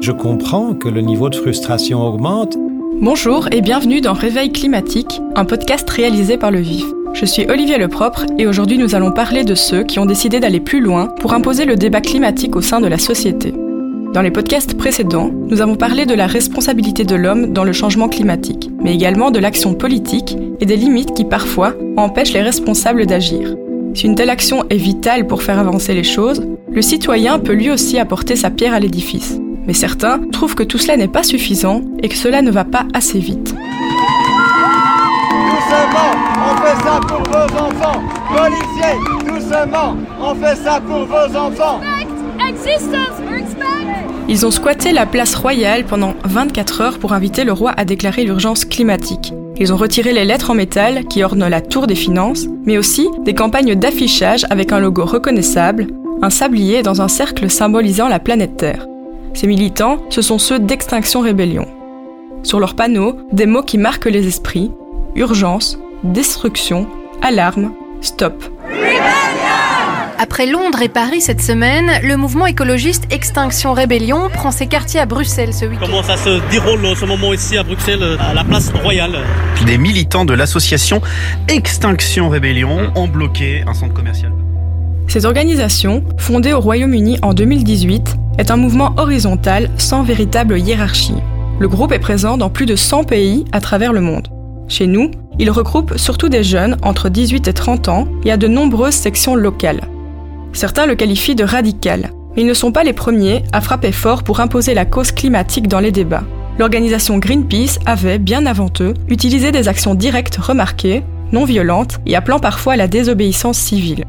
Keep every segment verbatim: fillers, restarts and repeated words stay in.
Je comprends que le niveau de frustration augmente. Bonjour et bienvenue dans Réveil climatique, un podcast réalisé par Le Vif. Je suis Olivier Lepropre et aujourd'hui nous allons parler de ceux qui ont décidé d'aller plus loin pour imposer le débat climatique au sein de la société. Dans les podcasts précédents, nous avons parlé de la responsabilité de l'homme dans le changement climatique, mais également de l'action politique et des limites qui parfois empêchent les responsables d'agir. Si une telle action est vitale pour faire avancer les choses, le citoyen peut lui aussi apporter sa pierre à l'édifice. Mais certains trouvent que tout cela n'est pas suffisant et que cela ne va pas assez vite. Doucement, on fait ça pour vos enfants. Policiers, doucement, on fait ça pour vos enfants. Ils ont squatté la place Royale pendant vingt-quatre heures pour inviter le roi à déclarer l'urgence climatique. Ils ont retiré les lettres en métal qui ornent la Tour des Finances, mais aussi des campagnes d'affichage avec un logo reconnaissable, un sablier dans un cercle symbolisant la planète Terre. Ces militants, ce sont ceux d'Extinction Rebellion. Sur leurs panneaux, des mots qui marquent les esprits, urgence, destruction, alarme, stop. Après Londres et Paris cette semaine, le mouvement écologiste Extinction Rebellion prend ses quartiers à Bruxelles ce week-end. Comment ça se déroule en ce moment ici à Bruxelles, à la place Royale? Des militants de l'association Extinction Rebellion ont bloqué un centre commercial. Cette organisation, fondée au Royaume-Uni en deux mille dix-huit, est un mouvement horizontal sans véritable hiérarchie. Le groupe est présent dans plus de cent pays à travers le monde. Chez nous, il regroupe surtout des jeunes entre dix-huit et trente ans et a de nombreuses sections locales. Certains le qualifient de radical, mais ils ne sont pas les premiers à frapper fort pour imposer la cause climatique dans les débats. L'organisation Greenpeace avait, bien avant eux, utilisé des actions directes remarquées, non violentes et appelant parfois à la désobéissance civile.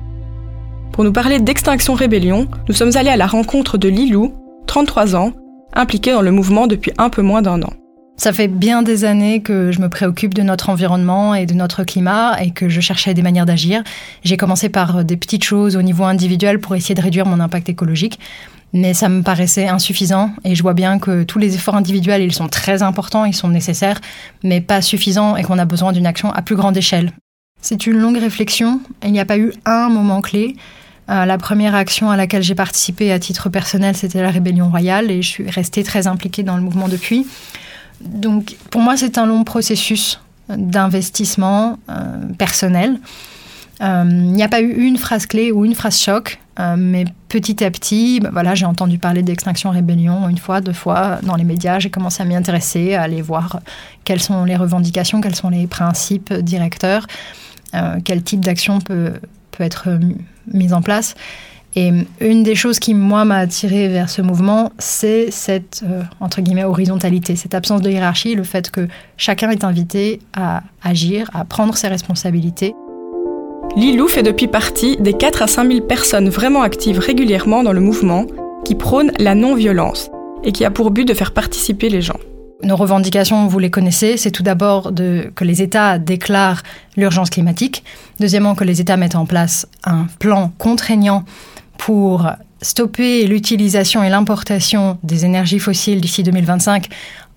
Pour nous parler d'Extinction Rebellion, nous sommes allés à la rencontre de Lilou, trente-trois ans, impliquée dans le mouvement depuis un peu moins d'un an. Ça fait bien des années que je me préoccupe de notre environnement et de notre climat et que je cherchais des manières d'agir. J'ai commencé par des petites choses au niveau individuel pour essayer de réduire mon impact écologique, mais ça me paraissait insuffisant et je vois bien que tous les efforts individuels, ils sont très importants, ils sont nécessaires, mais pas suffisants et qu'on a besoin d'une action à plus grande échelle. C'est une longue réflexion, il n'y a pas eu un moment clé. Euh, la première action à laquelle j'ai participé à titre personnel, c'était la Rébellion Royale et je suis restée très impliquée dans le mouvement depuis. Donc, pour moi, c'est un long processus d'investissement euh, personnel. Euh, il n'y a pas eu une phrase clé ou une phrase choc, euh, mais petit à petit, ben voilà, j'ai entendu parler d'Extinction Rebellion une fois, deux fois, dans les médias. J'ai commencé à m'y intéresser, à aller voir quelles sont les revendications, quels sont les principes directeurs, euh, quel type d'action peut, peut être mise en place. Et une des choses qui, moi, m'a attirée vers ce mouvement, c'est cette, euh, entre guillemets, horizontalité, cette absence de hiérarchie, le fait que chacun est invité à agir, à prendre ses responsabilités. Lilou fait depuis partie des quatre à cinq mille personnes vraiment actives régulièrement dans le mouvement qui prônent la non-violence et qui a pour but de faire participer les gens. Nos revendications, vous les connaissez, c'est tout d'abord de, que les États déclarent l'urgence climatique. Deuxièmement, que les États mettent en place un plan contraignant pour stopper l'utilisation et l'importation des énergies fossiles d'ici deux mille vingt-cinq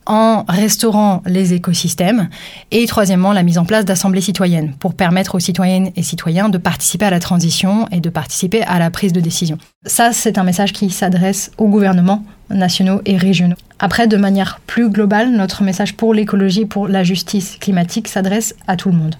en restaurant les écosystèmes. Et troisièmement, la mise en place d'assemblées citoyennes pour permettre aux citoyennes et citoyens de participer à la transition et de participer à la prise de décision. Ça, c'est un message qui s'adresse aux gouvernements nationaux et régionaux. Après, de manière plus globale, notre message pour l'écologie, pour la justice climatique s'adresse à tout le monde.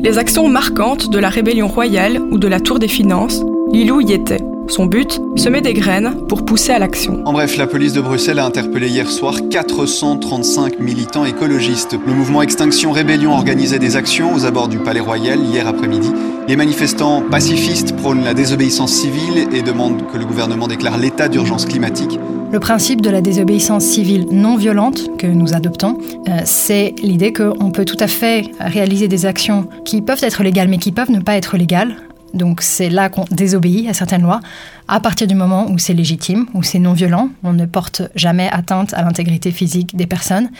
Les actions marquantes de la Rébellion Royale ou de la Tour des Finances, Lilou y était. Son but, semer des graines pour pousser à l'action. En bref, la police de Bruxelles a interpellé hier soir quatre cent trente-cinq militants écologistes. Le mouvement Extinction Rebellion organisait des actions aux abords du Palais-Royal hier après-midi. Les manifestants pacifistes prônent la désobéissance civile et demandent que le gouvernement déclare l'état d'urgence climatique. Le principe de la désobéissance civile non violente que nous adoptons, euh, c'est l'idée qu'on peut tout à fait réaliser des actions qui peuvent être légales mais qui peuvent ne pas être légales. Donc c'est là qu'on désobéit à certaines lois. À partir du moment où c'est légitime, où c'est non violent, on ne porte jamais atteinte à l'intégrité physique des personnes.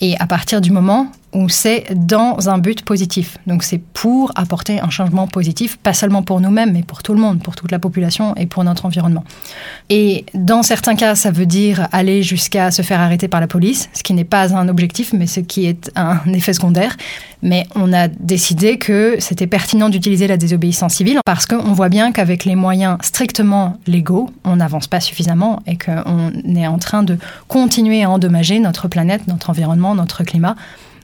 Et à partir du moment où c'est dans un but positif. Donc c'est pour apporter un changement positif, pas seulement pour nous-mêmes, mais pour tout le monde, pour toute la population et pour notre environnement. Et dans certains cas, ça veut dire aller jusqu'à se faire arrêter par la police, ce qui n'est pas un objectif, mais ce qui est un effet secondaire. Mais on a décidé que c'était pertinent d'utiliser la désobéissance civile parce qu'on voit bien qu'avec les moyens strictement légaux, on n'avance pas suffisamment et qu'on est en train de continuer à endommager notre planète, notre environnement, notre climat.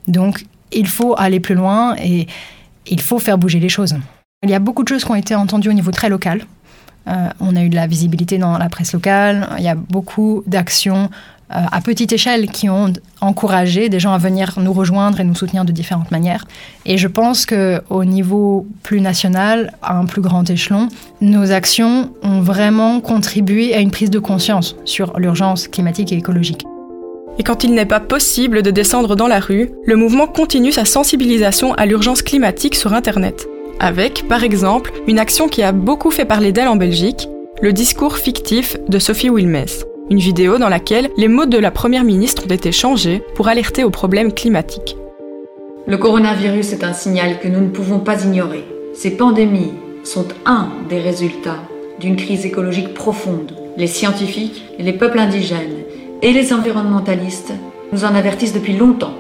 Donc, il faut aller plus loin et il faut faire bouger les choses. Il y a beaucoup de choses qui ont été entendues au niveau très local. Euh, on a eu de la visibilité dans la presse locale. Il y a beaucoup d'actions euh, à petite échelle qui ont encouragé des gens à venir nous rejoindre et nous soutenir de différentes manières. Et je pense qu'au niveau plus national, à un plus grand échelon, nos actions ont vraiment contribué à une prise de conscience sur l'urgence climatique et écologique. Et quand il n'est pas possible de descendre dans la rue, le mouvement continue sa sensibilisation à l'urgence climatique sur Internet. Avec, par exemple, une action qui a beaucoup fait parler d'elle en Belgique, le discours fictif de Sophie Wilmès. Une vidéo dans laquelle les mots de la première ministre ont été changés pour alerter aux problèmes climatiques. Le coronavirus est un signal que nous ne pouvons pas ignorer. Ces pandémies sont un des résultats d'une crise écologique profonde. Les scientifiques et les peuples indigènes et les environnementalistes nous en avertissent depuis longtemps.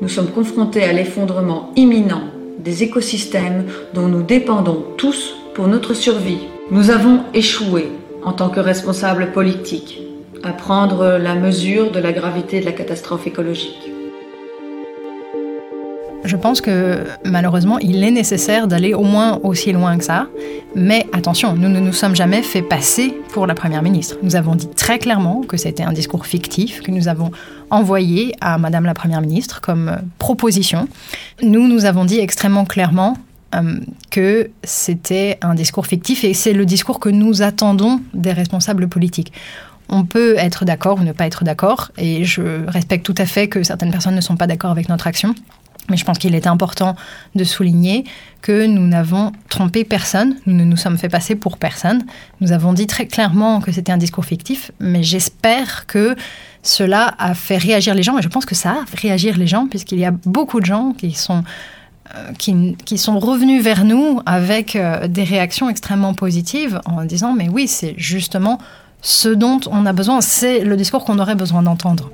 Nous sommes confrontés à l'effondrement imminent des écosystèmes dont nous dépendons tous pour notre survie. Nous avons échoué, en tant que responsables politiques, à prendre la mesure de la gravité de la catastrophe écologique. Je pense que, malheureusement, il est nécessaire d'aller au moins aussi loin que ça. Mais attention, nous ne nous sommes jamais fait passer pour la Première ministre. Nous avons dit très clairement que c'était un discours fictif, que nous avons envoyé à Madame la Première ministre comme proposition. Nous, nous avons dit extrêmement clairement euh, que c'était un discours fictif et c'est le discours que nous attendons des responsables politiques. On peut être d'accord ou ne pas être d'accord et je respecte tout à fait que certaines personnes ne sont pas d'accord avec notre action. Mais je pense qu'il est important de souligner que nous n'avons trompé personne, nous ne nous sommes fait passer pour personne. Nous avons dit très clairement que c'était un discours fictif, mais j'espère que cela a fait réagir les gens, et je pense que ça a fait réagir les gens, puisqu'il y a beaucoup de gens qui sont, euh, qui, qui sont revenus vers nous avec euh, des réactions extrêmement positives en disant « mais oui, c'est justement ce dont on a besoin, c'est le discours qu'on aurait besoin d'entendre ».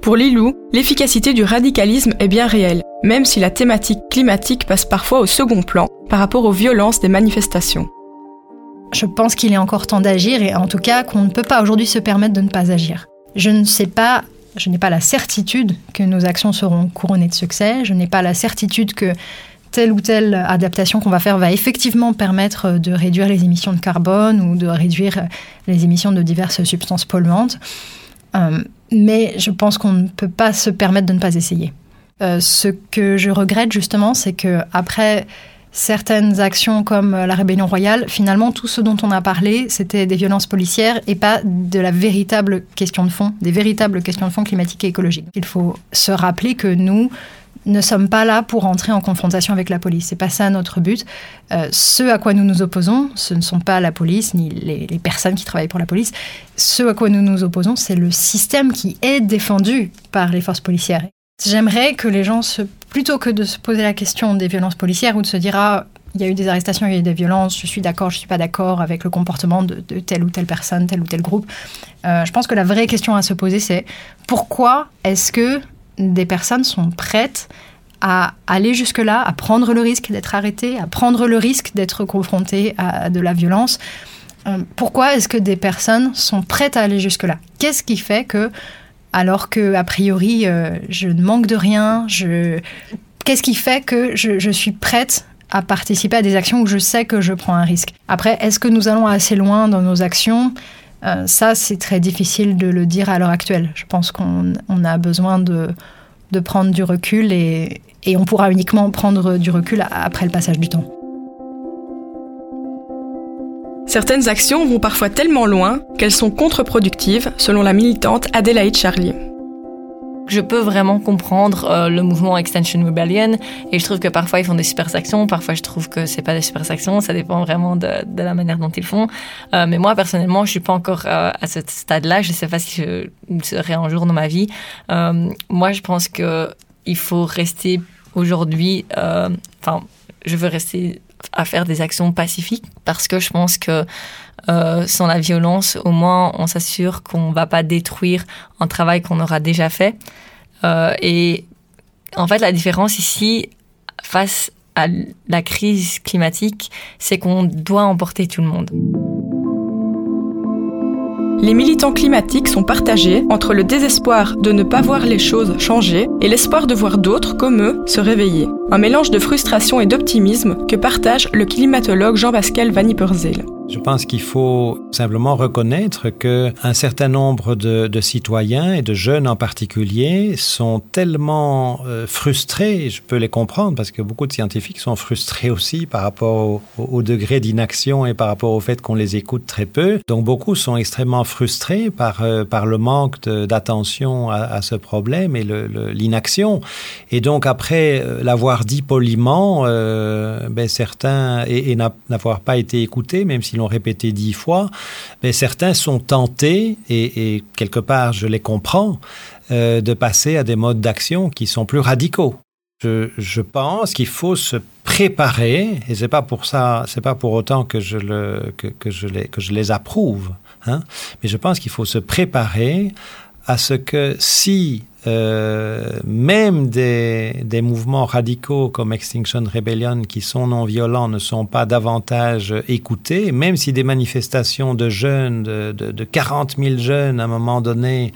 Pour Lilou, l'efficacité du radicalisme est bien réelle, même si la thématique climatique passe parfois au second plan par rapport aux violences des manifestations. Je pense qu'il est encore temps d'agir et en tout cas qu'on ne peut pas aujourd'hui se permettre de ne pas agir. Je ne sais pas, je n'ai pas la certitude que nos actions seront couronnées de succès, je n'ai pas la certitude que telle ou telle adaptation qu'on va faire va effectivement permettre de réduire les émissions de carbone ou de réduire les émissions de diverses substances polluantes. Euh, Mais je pense qu'on ne peut pas se permettre de ne pas essayer. Euh, ce que je regrette justement, c'est qu'après certaines actions comme la Rébellion Royale, finalement tout ce dont on a parlé, c'était des violences policières et pas de la véritable question de fond, des véritables questions de fond climatiques et écologiques. Il faut se rappeler que nous ne sommes pas là pour entrer en confrontation avec la police. C'est pas ça notre but. Euh, ce à quoi nous nous opposons, ce ne sont pas la police ni les, les personnes qui travaillent pour la police. Ce à quoi nous nous opposons, c'est le système qui est défendu par les forces policières. J'aimerais que les gens, se, plutôt que de se poser la question des violences policières ou de se dire « ah, il y a eu des arrestations, il y a eu des violences, je suis d'accord, je suis pas d'accord avec le comportement de, de telle ou telle personne, tel ou tel groupe euh, », je pense que la vraie question à se poser, c'est pourquoi est-ce que des personnes sont prêtes à aller jusque-là, à prendre le risque d'être arrêtées, à prendre le risque d'être confrontées à de la violence. Pourquoi est-ce que des personnes sont prêtes à aller jusque-là ? Qu'est-ce qui fait que, alors que a priori euh, je ne manque de rien, je... qu'est-ce qui fait que je, je suis prête à participer à des actions où je sais que je prends un risque ? Après, est-ce que nous allons assez loin dans nos actions ? Euh, ça, c'est très difficile de le dire à l'heure actuelle. Je pense qu'on on a besoin de, de prendre du recul et, et on pourra uniquement prendre du recul après le passage du temps. Certaines actions vont parfois tellement loin qu'elles sont contre-productives, selon la militante Adélaïde Charlier. je peux vraiment comprendre euh, le mouvement Extinction Rebellion, et je trouve que parfois ils font des super actions, parfois je trouve que c'est pas des super actions, ça dépend vraiment de, de la manière dont ils font. Euh, mais moi personnellement, je suis pas encore euh, à ce stade-là, je sais pas si je serai un jour dans ma vie. Euh, moi, je pense que il faut rester aujourd'hui, euh, enfin, je veux rester à faire des actions pacifiques, parce que je pense que euh, sans la violence, au moins, on s'assure qu'on va pas détruire un travail qu'on aura déjà fait. Euh, et en fait, la différence ici, face à la crise climatique, c'est qu'on doit emporter tout le monde. Les militants climatiques sont partagés entre le désespoir de ne pas voir les choses changer et l'espoir de voir d'autres, comme eux, se réveiller. Un mélange de frustration et d'optimisme que partage le climatologue Jean-Pascal Van Ypersele. Je pense qu'il faut simplement reconnaître qu'un certain nombre de, de citoyens, et de jeunes en particulier, sont tellement euh, frustrés, et je peux les comprendre parce que beaucoup de scientifiques sont frustrés aussi par rapport au, au degré d'inaction et par rapport au fait qu'on les écoute très peu. Donc beaucoup sont extrêmement frustrés par, euh, par le manque de, d'attention à, à ce problème et le, le, l'inaction. Et donc après euh, l'avoir dit poliment, euh, ben certains, et, et n'avoir pas été écoutés, même si l'ont répété dix fois, mais certains sont tentés, et, et quelque part je les comprends, euh, de passer à des modes d'action qui sont plus radicaux. Je, je pense qu'il faut se préparer, et c'est pas pour ça, c'est pas pour autant que je le que, que je les que je les approuve, hein, mais je pense qu'il faut se préparer à ce que si Euh, même des, des mouvements radicaux comme Extinction Rebellion, qui sont non violents, ne sont pas davantage écoutés, même si des manifestations de jeunes, de, de, de quarante mille jeunes à un moment donné,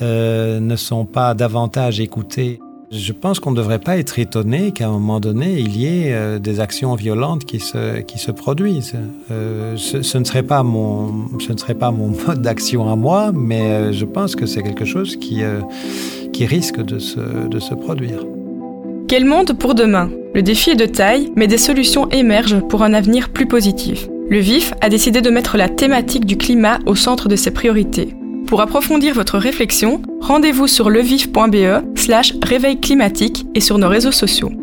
euh, ne sont pas davantage écoutées. Je pense qu'on ne devrait pas être étonné qu'à un moment donné, il y ait euh, des actions violentes qui se, qui se produisent. Euh, ce, ce ne serait pas mon, ce ne serait pas mon mode d'action à moi, mais euh, je pense que c'est quelque chose qui, euh, qui risque de se, de se produire. Quel monde pour demain ? Le défi est de taille, mais des solutions émergent pour un avenir plus positif. Le Vif a décidé de mettre la thématique du climat au centre de ses priorités. Pour approfondir votre réflexion, rendez-vous sur levif.be slash réveil climatique et sur nos réseaux sociaux.